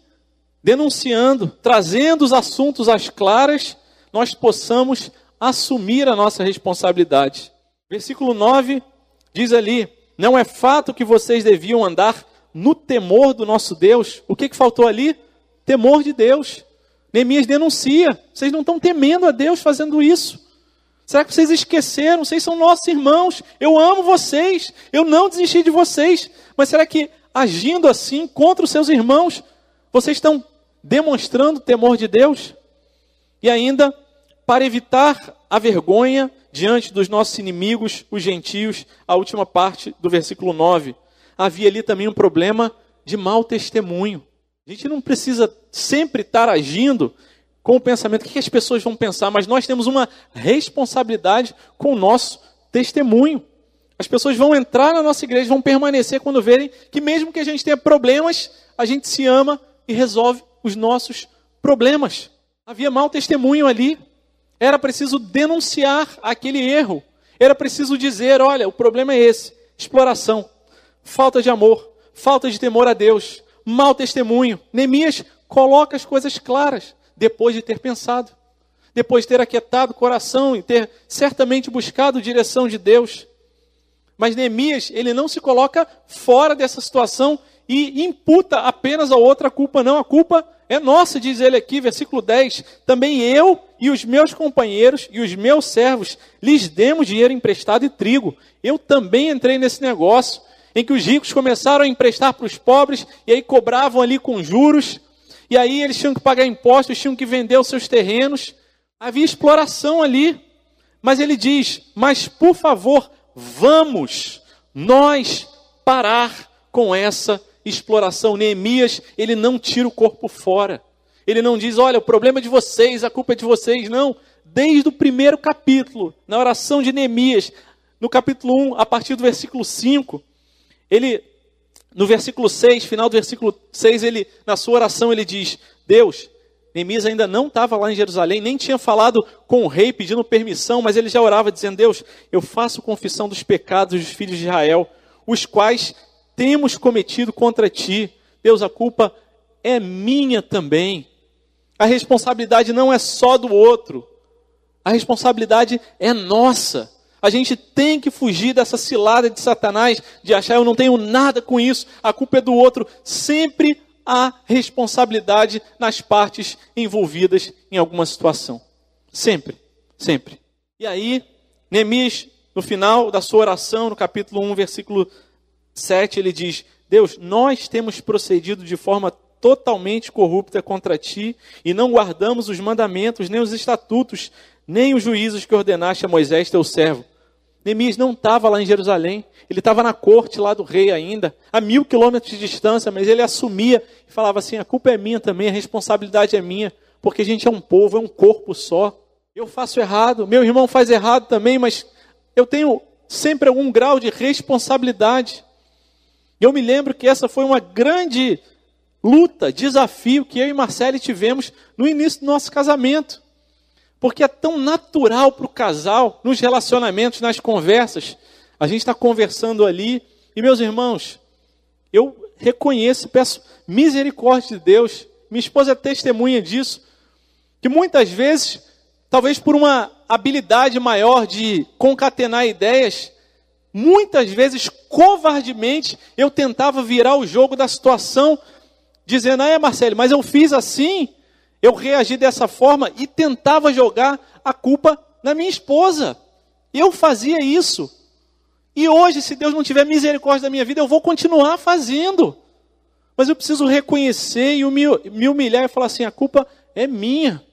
denunciando, trazendo os assuntos às claras, nós possamos assumir a nossa responsabilidade. Versículo 9 diz ali, não é fato que vocês deviam andar no temor do nosso Deus. O que faltou ali? Temor de Deus. Neemias denuncia, vocês não estão temendo a Deus fazendo isso. Será que vocês esqueceram? Vocês são nossos irmãos, eu amo vocês, eu não desisti de vocês. Mas será que agindo assim contra os seus irmãos, vocês estão demonstrando temor de Deus? E ainda, para evitar a vergonha diante dos nossos inimigos, os gentios, a última parte do versículo 9. Havia ali também um problema de mau testemunho. A gente não precisa sempre estar agindo com o pensamento, o que as pessoas vão pensar? Mas nós temos uma responsabilidade com o nosso testemunho. As pessoas vão entrar na nossa igreja, vão permanecer quando verem que mesmo que a gente tenha problemas, a gente se ama e resolve os nossos problemas. Havia mau testemunho ali. Era preciso denunciar aquele erro. Era preciso dizer, olha, o problema é esse. Exploração, falta de amor, falta de temor a Deus, mau testemunho. Neemias coloca as coisas claras, depois de ter pensado, depois de ter aquietado o coração e ter certamente buscado a direção de Deus. Mas Neemias, ele não se coloca fora dessa situação e imputa apenas a outra culpa, não. A culpa é nossa, diz ele aqui, versículo 10. Também eu e os meus companheiros e os meus servos lhes demos dinheiro emprestado e trigo. Eu também entrei nesse negócio em que os ricos começaram a emprestar para os pobres e aí cobravam ali com juros. E aí eles tinham que pagar impostos, tinham que vender os seus terrenos. Havia exploração ali. Mas ele diz, mas por favor, vamos nós parar com essa exploração. Neemias, ele não tira o corpo fora. Ele não diz, olha, o problema é de vocês, a culpa é de vocês. Não, desde o primeiro capítulo, na oração de Neemias, no capítulo 1, a partir do versículo 5, ele, no versículo 6, final do versículo 6, ele, na sua oração, ele diz, Deus, Neemias ainda não estava lá em Jerusalém, nem tinha falado com o rei pedindo permissão, mas ele já orava dizendo, Deus, eu faço confissão dos pecados dos filhos de Israel, os quais temos cometido contra ti. Deus, a culpa é minha também. A responsabilidade não é só do outro. A responsabilidade é nossa. A gente tem que fugir dessa cilada de Satanás, de achar eu não tenho nada com isso, a culpa é do outro. Sempre há responsabilidade nas partes envolvidas em alguma situação. Sempre, sempre. E aí, Neemias, no final da sua oração, no capítulo 1, versículo 7, ele diz, Deus, nós temos procedido de forma totalmente corrupta contra ti e não guardamos os mandamentos, nem os estatutos, nem os juízos que ordenaste a Moisés, teu servo. Neemias não estava lá em Jerusalém, ele estava na corte lá do rei ainda, a 1.000 quilômetros de distância, mas ele assumia e falava assim, a culpa é minha também, a responsabilidade é minha, porque a gente é um povo, é um corpo só. Eu faço errado, meu irmão faz errado também, mas eu tenho sempre algum grau de responsabilidade. Eu me lembro que essa foi uma grande luta, desafio que eu e Marcele tivemos no início do nosso casamento. Porque é tão natural para o casal, nos relacionamentos, nas conversas. A gente está conversando ali e, meus irmãos, eu reconheço, peço misericórdia de Deus. Minha esposa é testemunha disso. Que muitas vezes, talvez por uma habilidade maior de concatenar ideias, Muitas vezes, covardemente, eu tentava virar o jogo da situação, dizendo, Marcelo, mas eu fiz assim, eu reagi dessa forma, e tentava jogar a culpa na minha esposa. Eu fazia isso. E hoje, se Deus não tiver misericórdia da minha vida, eu vou continuar fazendo. Mas eu preciso reconhecer e me humilhar e falar assim, a culpa é minha.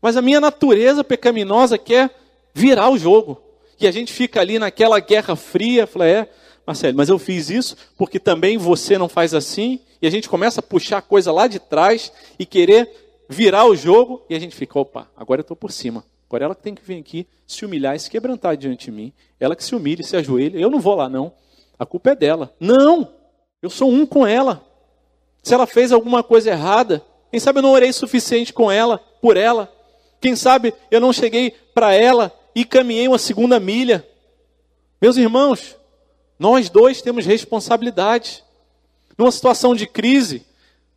Mas a minha natureza pecaminosa quer virar o jogo. E a gente fica ali naquela guerra fria, fala, Marcelo, mas eu fiz isso porque também você não faz assim. E a gente começa a puxar a coisa lá de trás e querer virar o jogo. E a gente fica, opa, agora eu estou por cima. Agora ela que tem que vir aqui, se humilhar e se quebrantar diante de mim. Ela que se humilha, se ajoelha. Eu não vou lá, não. A culpa é dela. Não! Eu sou um com ela. Se ela fez alguma coisa errada, quem sabe eu não orei o suficiente com ela, por ela. Quem sabe eu não cheguei para ela e caminhei uma segunda milha. Meus irmãos, nós dois temos responsabilidade. Numa situação de crise,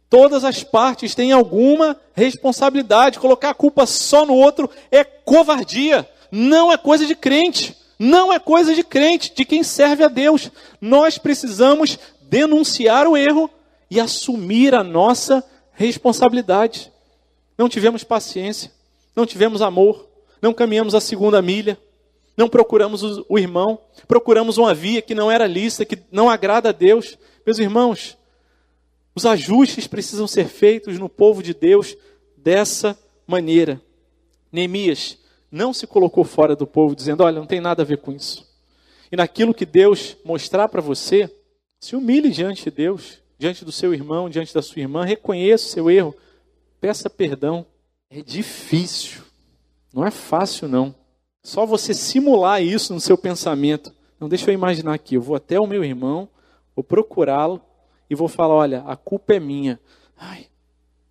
todas as partes têm alguma responsabilidade. Colocar a culpa só no outro é covardia. Não é coisa de crente. Não é coisa de crente, de quem serve a Deus. Nós precisamos denunciar o erro e assumir a nossa responsabilidade. Não tivemos paciência, não tivemos amor, não caminhamos a segunda milha, não procuramos o irmão, procuramos uma via que não era lícita, que não agrada a Deus. Meus irmãos, os ajustes precisam ser feitos no povo de Deus dessa maneira. Neemias não se colocou fora do povo dizendo, olha, não tem nada a ver com isso. E naquilo que Deus mostrar para você, se humilhe diante de Deus, diante do seu irmão, diante da sua irmã, reconheça o seu erro, peça perdão. É difícil, não é fácil não. Só você simular isso no seu pensamento. Não, deixa eu imaginar aqui, eu vou até o meu irmão, vou procurá-lo e vou falar, olha, a culpa é minha. Ai,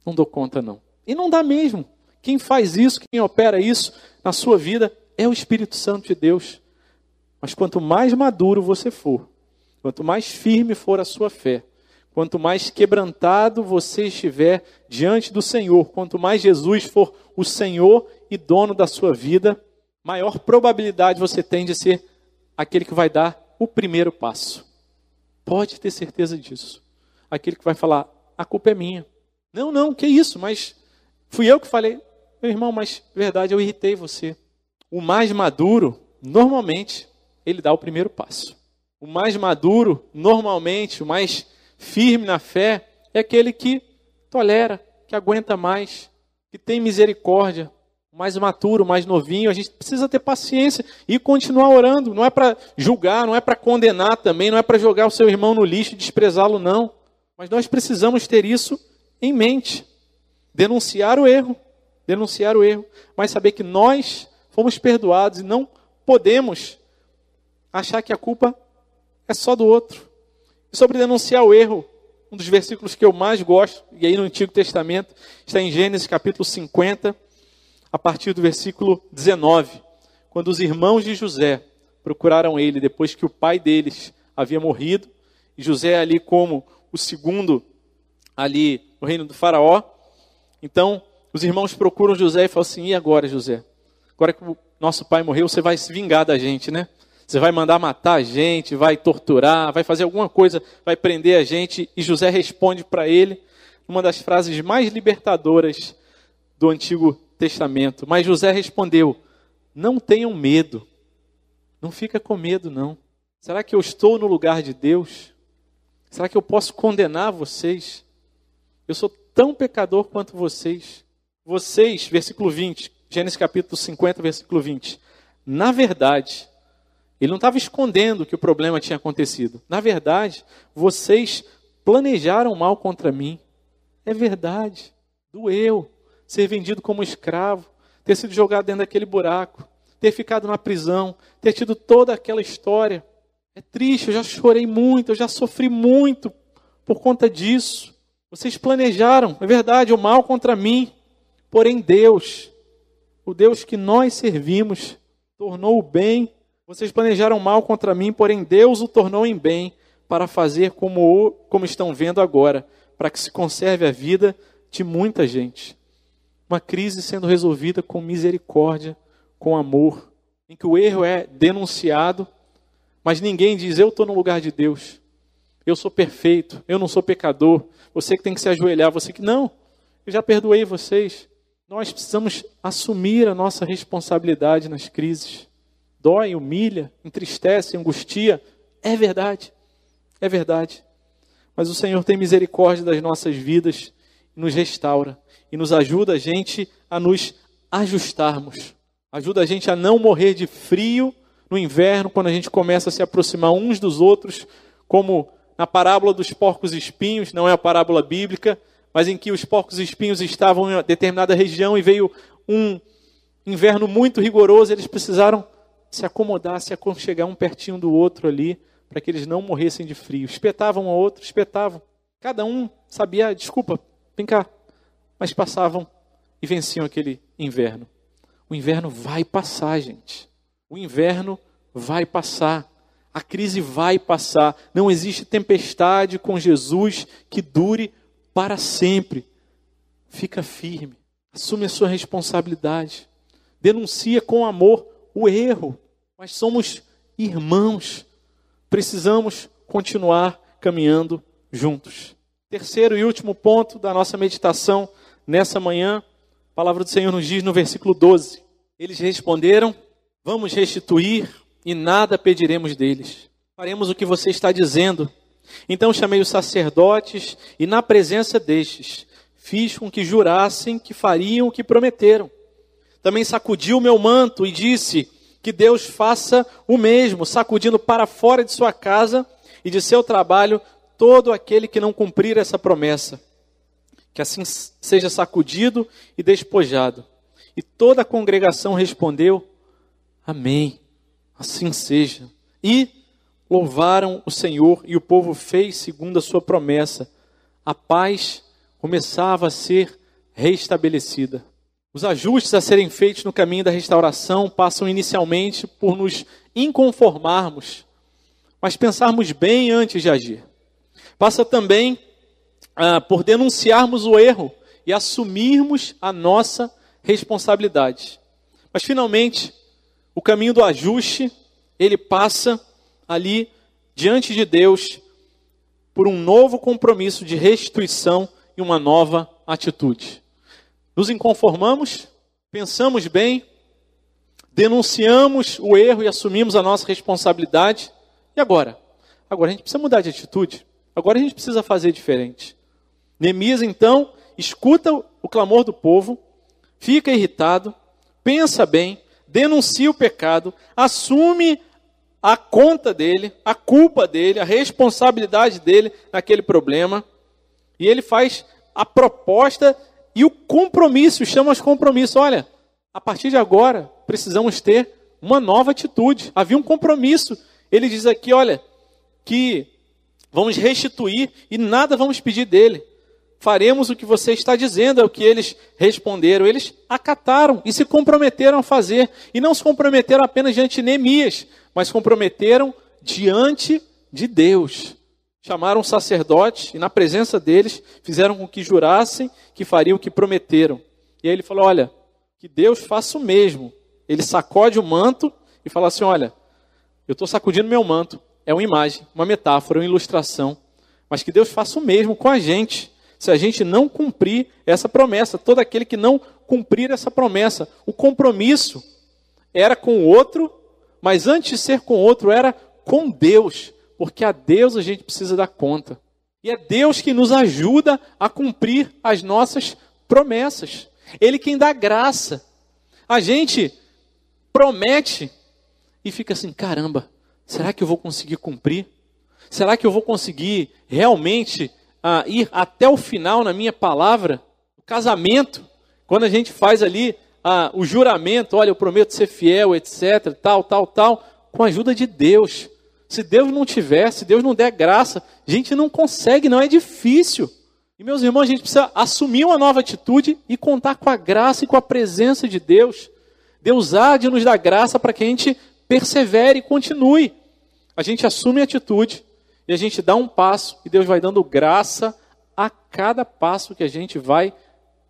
não dou conta não. E não dá mesmo. Quem faz isso, quem opera isso na sua vida é o Espírito Santo de Deus. Mas quanto mais maduro você for, quanto mais firme for a sua fé, quanto mais quebrantado você estiver diante do Senhor, quanto mais Jesus for o Senhor e dono da sua vida, maior probabilidade você tem de ser aquele que vai dar o primeiro passo. Pode ter certeza disso. Aquele que vai falar, a culpa é minha. Não, não, que isso, mas fui eu que falei. Meu irmão, mas verdade, eu irritei você. O mais maduro, normalmente, ele dá o primeiro passo. O mais maduro, normalmente, o mais firme na fé, é aquele que tolera, que aguenta mais, que tem misericórdia, mais maturo, mais novinho. A gente precisa ter paciência e continuar orando. Não é para julgar, não é para condenar também, não é para jogar o seu irmão no lixo e desprezá-lo, não. Mas nós precisamos ter isso em mente. Denunciar o erro, mas saber que nós fomos perdoados e não podemos achar que a culpa é só do outro. E sobre denunciar o erro, um dos versículos que eu mais gosto, e aí no Antigo Testamento, está em Gênesis capítulo 50, a partir do versículo 19, quando os irmãos de José procuraram ele, depois que o pai deles havia morrido, e José ali como o segundo ali no reino do faraó, então os irmãos procuram José e falam assim, e agora José? Agora que o nosso pai morreu, você vai se vingar da gente, né? Você vai mandar matar a gente, vai torturar, vai fazer alguma coisa, vai prender a gente. E José responde para ele, uma das frases mais libertadoras do Antigo Testamento. Mas José respondeu, não tenham medo, não fica com medo não. Será que eu estou no lugar de Deus? Será que eu posso condenar vocês? Eu sou tão pecador quanto vocês. Vocês, versículo 20, Gênesis capítulo 50, versículo 20. Na verdade... Ele não estava escondendo que o problema tinha acontecido. Na verdade, vocês planejaram mal contra mim. É verdade. Doeu ser vendido como escravo, ter sido jogado dentro daquele buraco, ter ficado na prisão, ter tido toda aquela história. É triste, eu já chorei muito, eu já sofri muito por conta disso. Vocês planejaram, é verdade, o mal contra mim. Porém Deus, o Deus que nós servimos, tornou o bem. Vocês planejaram mal contra mim, porém Deus o tornou em bem para fazer como estão vendo agora, para que se conserve a vida de muita gente. Uma crise sendo resolvida com misericórdia, com amor, em que o erro é denunciado, Mas ninguém diz, eu estou no lugar de Deus. Eu sou perfeito, eu não sou pecador. Você que tem que se ajoelhar, você que... Não, eu já perdoei vocês. Nós precisamos assumir a nossa responsabilidade nas crises. Dói, humilha, entristece, angustia. É verdade, é verdade. Mas o Senhor tem misericórdia das nossas vidas, nos restaura e nos ajuda a gente a nos ajustarmos. Ajuda a gente a não morrer de frio no inverno, quando a gente começa a se aproximar uns dos outros, como na parábola dos porcos espinhos, não é a parábola bíblica, mas em que os porcos espinhos estavam em uma determinada região e veio um inverno muito rigoroso, eles precisaram se acomodar, se aconchegar um pertinho do outro ali, para que eles não morressem de frio. Espetavam um ao outro, espetavam. Cada um sabia, desculpa, vem cá. Mas passavam e venciam aquele inverno. O inverno vai passar, gente. O inverno vai passar. A crise vai passar. Não existe tempestade com Jesus que dure para sempre. Fica firme. Assume a sua responsabilidade. Denuncia com amor o erro. Mas somos irmãos. Precisamos continuar caminhando juntos. Terceiro e último ponto da nossa meditação nessa manhã, a palavra do Senhor nos diz no versículo 12. Eles responderam, vamos restituir e nada pediremos deles. Faremos o que você está dizendo. Então chamei os sacerdotes e na presença destes, fiz com que jurassem que fariam o que prometeram. Também sacudi o meu manto e disse... Que Deus faça o mesmo, sacudindo para fora de sua casa e de seu trabalho todo aquele que não cumprir essa promessa. Que assim seja sacudido e despojado. E toda a congregação respondeu, amém, assim seja. E louvaram o Senhor e o povo fez segundo a sua promessa. A paz começava a ser restabelecida. Os ajustes a serem feitos no caminho da restauração passam inicialmente por nos inconformarmos, mas pensarmos bem antes de agir. Passa também por denunciarmos o erro e assumirmos a nossa responsabilidade. Mas finalmente, o caminho do ajuste, ele passa ali diante de Deus por um novo compromisso de restituição e uma nova atitude. Nos inconformamos, pensamos bem, denunciamos o erro e assumimos a nossa responsabilidade. E agora? Agora a gente precisa mudar de atitude. Agora a gente precisa fazer diferente. Neemias, então, escuta o clamor do povo, fica irritado, pensa bem, denuncia o pecado, assume a conta dele, a culpa dele, a responsabilidade dele naquele problema. E ele faz a proposta e o compromisso, chama os compromissos. Olha, a partir de agora, precisamos ter uma nova atitude. Havia um compromisso. Ele diz aqui, olha, que vamos restituir e nada vamos pedir dele. Faremos o que você está dizendo, é o que eles responderam. Eles acataram e se comprometeram a fazer. E não se comprometeram apenas diante de Neemias, mas comprometeram diante de Deus. Chamaram sacerdotes e na presença deles fizeram com que jurassem que fariam o que prometeram. E aí ele falou, olha, que Deus faça o mesmo. Ele sacode o manto e fala assim, olha, eu estou sacudindo meu manto. É uma imagem, uma metáfora, uma ilustração. Mas que Deus faça o mesmo com a gente. Se a gente não cumprir essa promessa, todo aquele que não cumprir essa promessa. O compromisso era com o outro, mas antes de ser com o outro era com Deus. Porque a Deus a gente precisa dar conta. E é Deus que nos ajuda a cumprir as nossas promessas. Ele quem dá graça. A gente promete e fica assim, caramba, será que eu vou conseguir cumprir? Será que eu vou conseguir realmente ir até o final na minha palavra? O casamento, quando a gente faz ali o juramento, olha, eu prometo ser fiel, etc, tal, com a ajuda de Deus. Se Deus não tiver, se Deus não der graça, a gente não consegue, não é difícil. E meus irmãos, a gente precisa assumir uma nova atitude e contar com a graça e com a presença de Deus. Deus há de nos dar graça para que a gente persevere e continue. A gente assume a atitude e a gente dá um passo e Deus vai dando graça a cada passo que a gente vai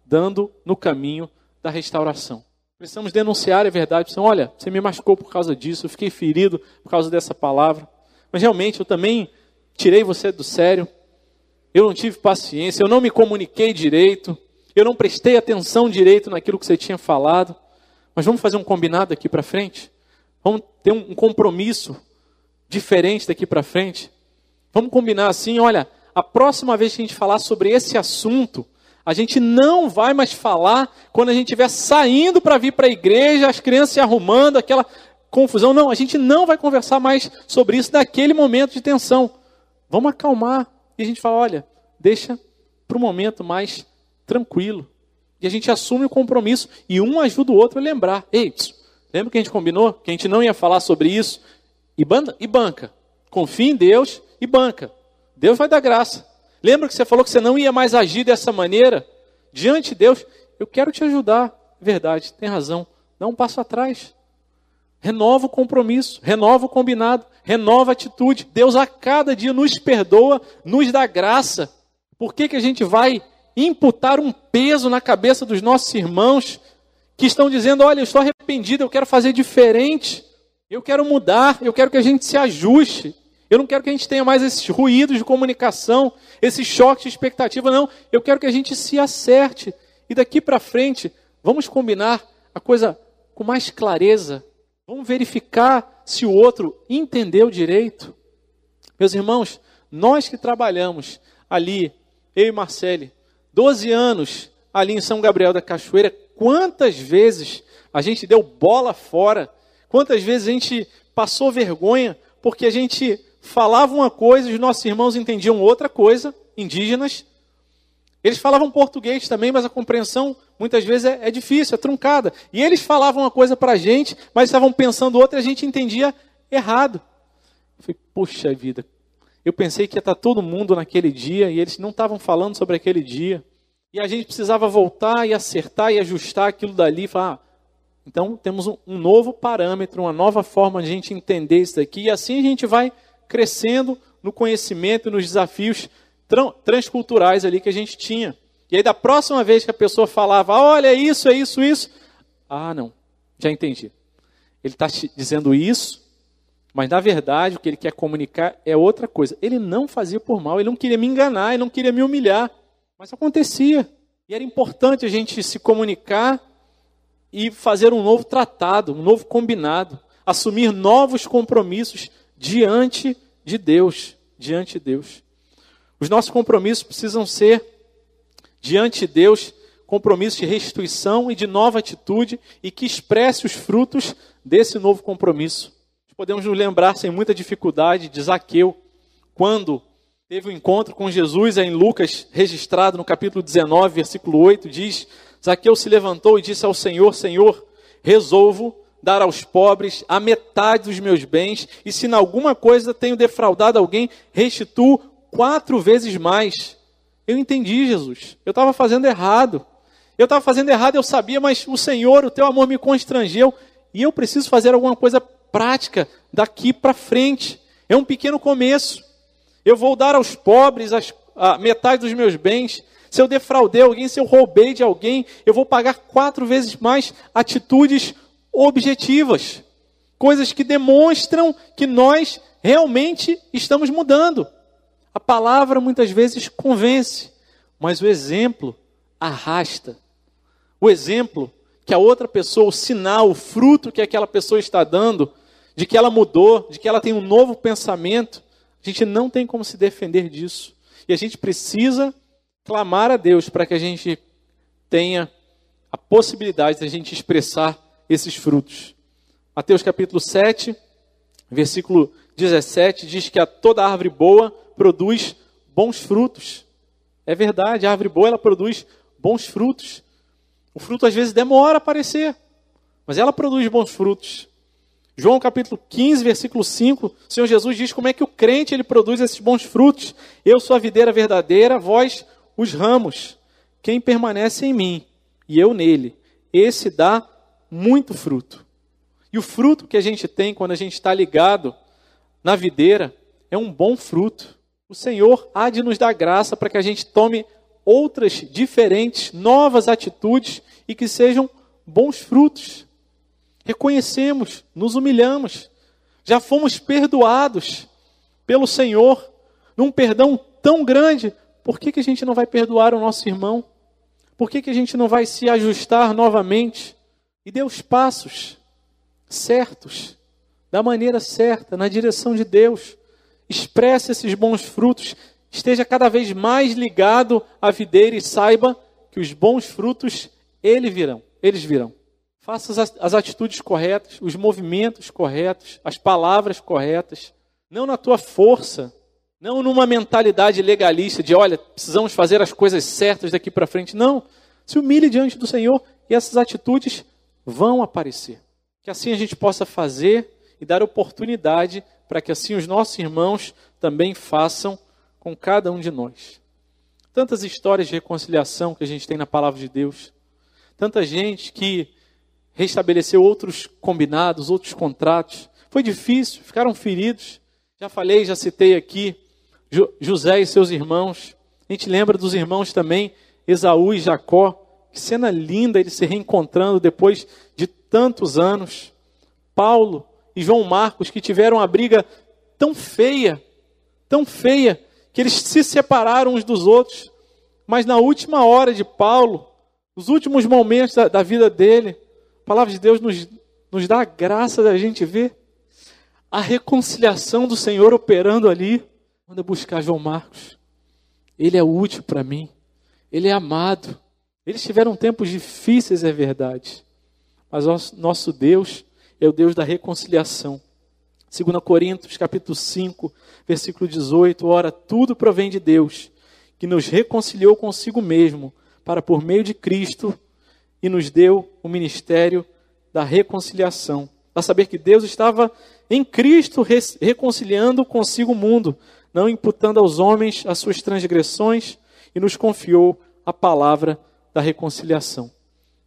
dando no caminho da restauração. Precisamos denunciar a verdade. Precisamos, olha, você me machucou por causa disso, eu fiquei ferido por causa dessa palavra. Mas realmente eu também tirei você do sério. Eu não tive paciência, eu não me comuniquei direito, eu não prestei atenção direito naquilo que você tinha falado. Mas vamos fazer um combinado aqui para frente? Vamos ter um compromisso diferente daqui para frente? Vamos combinar assim, olha, a próxima vez que a gente falar sobre esse assunto, a gente não vai mais falar quando a gente estiver saindo para vir para a igreja, as crianças se arrumando, aquela confusão. Não, a gente não vai conversar mais sobre isso naquele momento de tensão. Vamos acalmar. E a gente fala, olha, deixa para o momento mais tranquilo. E a gente assume o compromisso e um ajuda o outro a lembrar. Ei, lembra que a gente combinou? Que a gente não ia falar sobre isso? E banca. Confia em Deus e banca. Deus vai dar graça. Lembra que você falou que você não ia mais agir dessa maneira? Diante de Deus, eu quero te ajudar. Verdade, tem razão. Dá um passo atrás. Renova o compromisso, renova o combinado, renova a atitude. Deus a cada dia nos perdoa, nos dá graça. Por que a gente vai imputar um peso na cabeça dos nossos irmãos que estão dizendo, olha, eu estou arrependido, eu quero fazer diferente, eu quero mudar, eu quero que a gente se ajuste, eu não quero que a gente tenha mais esses ruídos de comunicação, esses choques de expectativa, não, eu quero que a gente se acerte. E daqui para frente, vamos combinar a coisa com mais clareza. Vamos verificar se o outro entendeu direito. Meus irmãos, nós que trabalhamos ali, eu e Marcele, 12 anos ali em São Gabriel da Cachoeira, quantas vezes a gente deu bola fora, quantas vezes a gente passou vergonha, porque a gente falava uma coisa e os nossos irmãos entendiam outra coisa, indígenas. Eles falavam português também, mas a compreensão muitas vezes é difícil, é truncada. E eles falavam uma coisa para a gente, mas estavam pensando outra e a gente entendia errado. Eu falei, poxa vida, eu pensei que ia estar todo mundo naquele dia e eles não estavam falando sobre aquele dia. E a gente precisava voltar e acertar e ajustar aquilo dali. Falar, então temos um novo parâmetro, uma nova forma de a gente entender isso daqui. E assim a gente vai crescendo no conhecimento e nos desafios transculturais ali que a gente tinha. E aí da próxima vez que a pessoa falava, olha, isso. Ah, não, já entendi. Ele está dizendo isso, mas na verdade o que ele quer comunicar é outra coisa. Ele não fazia por mal, ele não queria me enganar, ele não queria me humilhar. Mas acontecia. E era importante a gente se comunicar e fazer um novo tratado, um novo combinado. Assumir novos compromissos diante de Deus. Diante de Deus. Os nossos compromissos precisam ser, diante de Deus, compromissos de restituição e de nova atitude e que expresse os frutos desse novo compromisso. Podemos nos lembrar, sem muita dificuldade, de Zaqueu, quando teve um encontro com Jesus, é em Lucas, registrado no capítulo 19, versículo 8, diz, Zaqueu se levantou e disse ao Senhor, Senhor, resolvo dar aos pobres a metade dos meus bens, e se em alguma coisa tenho defraudado alguém, restituo 4 vezes mais. Eu entendi, Jesus. Eu estava fazendo errado. Eu sabia, mas o Senhor, o teu amor me constrangeu. E eu preciso fazer alguma coisa prática daqui para frente. É um pequeno começo. Eu vou dar aos pobres a metade dos meus bens. Se eu defraudei alguém, se eu roubei de alguém, eu vou pagar 4 vezes mais. Atitudes objetivas. Coisas que demonstram que nós realmente estamos mudando. A palavra muitas vezes convence, mas o exemplo arrasta. O exemplo que a outra pessoa, o sinal, o fruto que aquela pessoa está dando, de que ela mudou, de que ela tem um novo pensamento, a gente não tem como se defender disso. E a gente precisa clamar a Deus para que a gente tenha a possibilidade de a gente expressar esses frutos. Mateus capítulo 7, versículo 17, diz que a toda árvore boa produz bons frutos. É verdade, a árvore boa, ela produz bons frutos. O fruto às vezes demora a aparecer, mas ela produz bons frutos. João capítulo 15, versículo 5, o Senhor Jesus diz como é que o crente, ele produz esses bons frutos. Eu sou a videira verdadeira, vós os ramos. Quem permanece em mim e eu nele, esse dá muito fruto. E o fruto que a gente tem quando a gente está ligado na videira é um bom fruto. O Senhor há de nos dar graça para que a gente tome outras diferentes, novas atitudes e que sejam bons frutos. Reconhecemos, nos humilhamos, já fomos perdoados pelo Senhor, num perdão tão grande. Por que a gente não vai perdoar o nosso irmão? Por que a gente não vai se ajustar novamente? E dê os passos certos, da maneira certa, na direção de Deus. Expresse esses bons frutos, esteja cada vez mais ligado à videira e saiba que os bons frutos eles virão. Faça as atitudes corretas, os movimentos corretos, as palavras corretas, não na tua força, não numa mentalidade legalista de, olha, precisamos fazer as coisas certas daqui para frente. Não, se humilhe diante do Senhor e essas atitudes vão aparecer. Que assim a gente possa fazer e dar oportunidade para que assim os nossos irmãos também façam com cada um de nós. Tantas histórias de reconciliação que a gente tem na palavra de Deus. Tanta gente que restabeleceu outros combinados, outros contratos. Foi difícil, ficaram feridos. Já falei, já citei aqui, José e seus irmãos. A gente lembra dos irmãos também, Esaú e Jacó. Que cena linda, eles se reencontrando depois de tantos anos. Paulo e João Marcos, que tiveram uma briga tão feia, que eles se separaram uns dos outros. Mas na última hora de Paulo, nos últimos momentos da vida dele, a palavra de Deus nos dá a graça da gente ver a reconciliação do Senhor operando ali. Manda buscar João Marcos. Ele é útil para mim. Ele é amado. Eles tiveram tempos difíceis, é verdade. Mas nosso Deus é o Deus da reconciliação. 2 Coríntios, capítulo 5, versículo 18. Ora, tudo provém de Deus, que nos reconciliou consigo mesmo, para por meio de Cristo, e nos deu o ministério da reconciliação. A saber que Deus estava em Cristo reconciliando consigo o mundo, não imputando aos homens as suas transgressões, e nos confiou a palavra da reconciliação.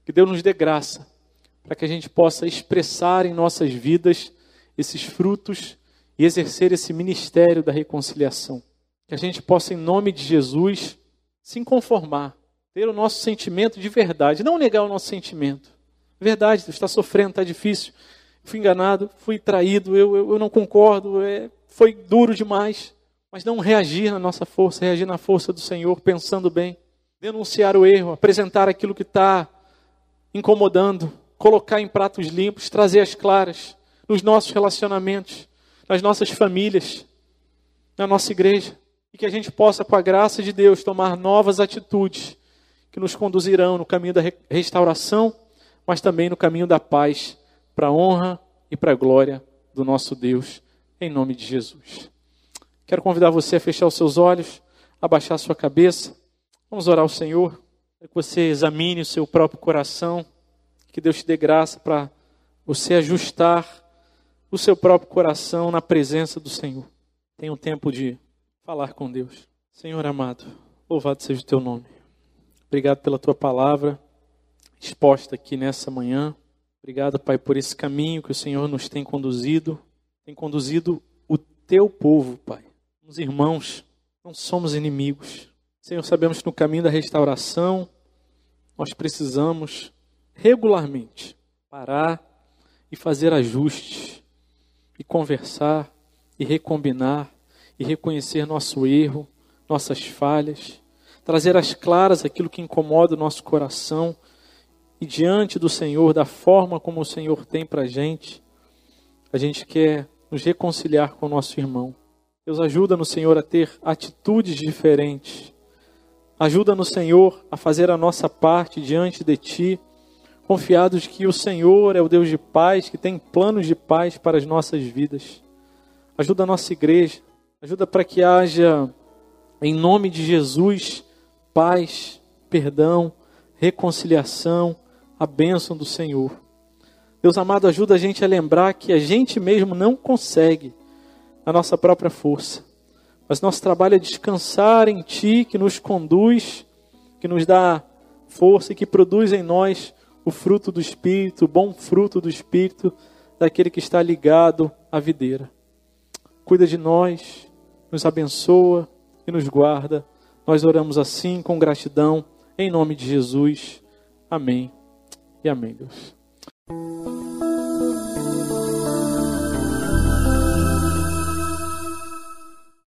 Que Deus nos dê graça, para que a gente possa expressar em nossas vidas esses frutos e exercer esse ministério da reconciliação. Que a gente possa, em nome de Jesus, se conformar, ter o nosso sentimento de verdade, não negar o nosso sentimento. Verdade, Deus está sofrendo, está difícil, fui enganado, fui traído, eu não concordo, foi duro demais. Mas não reagir na nossa força, reagir na força do Senhor, pensando bem, denunciar o erro, apresentar aquilo que está incomodando, colocar em pratos limpos, trazer as claras nos nossos relacionamentos, nas nossas famílias, na nossa igreja. E que a gente possa, com a graça de Deus, tomar novas atitudes que nos conduzirão no caminho da restauração, mas também no caminho da paz, para a honra e para a glória do nosso Deus, em nome de Jesus. Quero convidar você a fechar os seus olhos, abaixar a sua cabeça. Vamos orar ao Senhor, para que você examine o seu próprio coração, que Deus te dê graça para você ajustar o seu próprio coração na presença do Senhor. Tem um tempo de falar com Deus. Senhor amado, louvado seja o teu nome. Obrigado pela tua palavra exposta aqui nessa manhã. Obrigado, Pai, por esse caminho que o Senhor nos tem conduzido. Tem conduzido o teu povo, Pai. Somos irmãos, não somos inimigos. Senhor, sabemos que no caminho da restauração nós precisamos regularmente parar e fazer ajustes, e conversar, e recombinar, e reconhecer nosso erro, nossas falhas. Trazer às claras aquilo que incomoda o nosso coração e diante do Senhor, da forma como o Senhor tem para a gente quer nos reconciliar com o nosso irmão. Deus, ajuda no Senhor a ter atitudes diferentes. Ajuda no Senhor a fazer a nossa parte diante de Ti, confiados que o Senhor é o Deus de paz, que tem planos de paz para as nossas vidas. Ajuda a nossa igreja, ajuda para que haja, em nome de Jesus, paz, perdão, reconciliação, a bênção do Senhor. Deus amado, ajuda a gente a lembrar que a gente mesmo não consegue a nossa própria força. Mas nosso trabalho é descansar em Ti, que nos conduz, que nos dá força e que produz em nós o fruto do Espírito, o bom fruto do Espírito, daquele que está ligado à videira. Cuida de nós, nos abençoa e nos guarda. Nós oramos assim, com gratidão, em nome de Jesus. Amém e amém, Deus.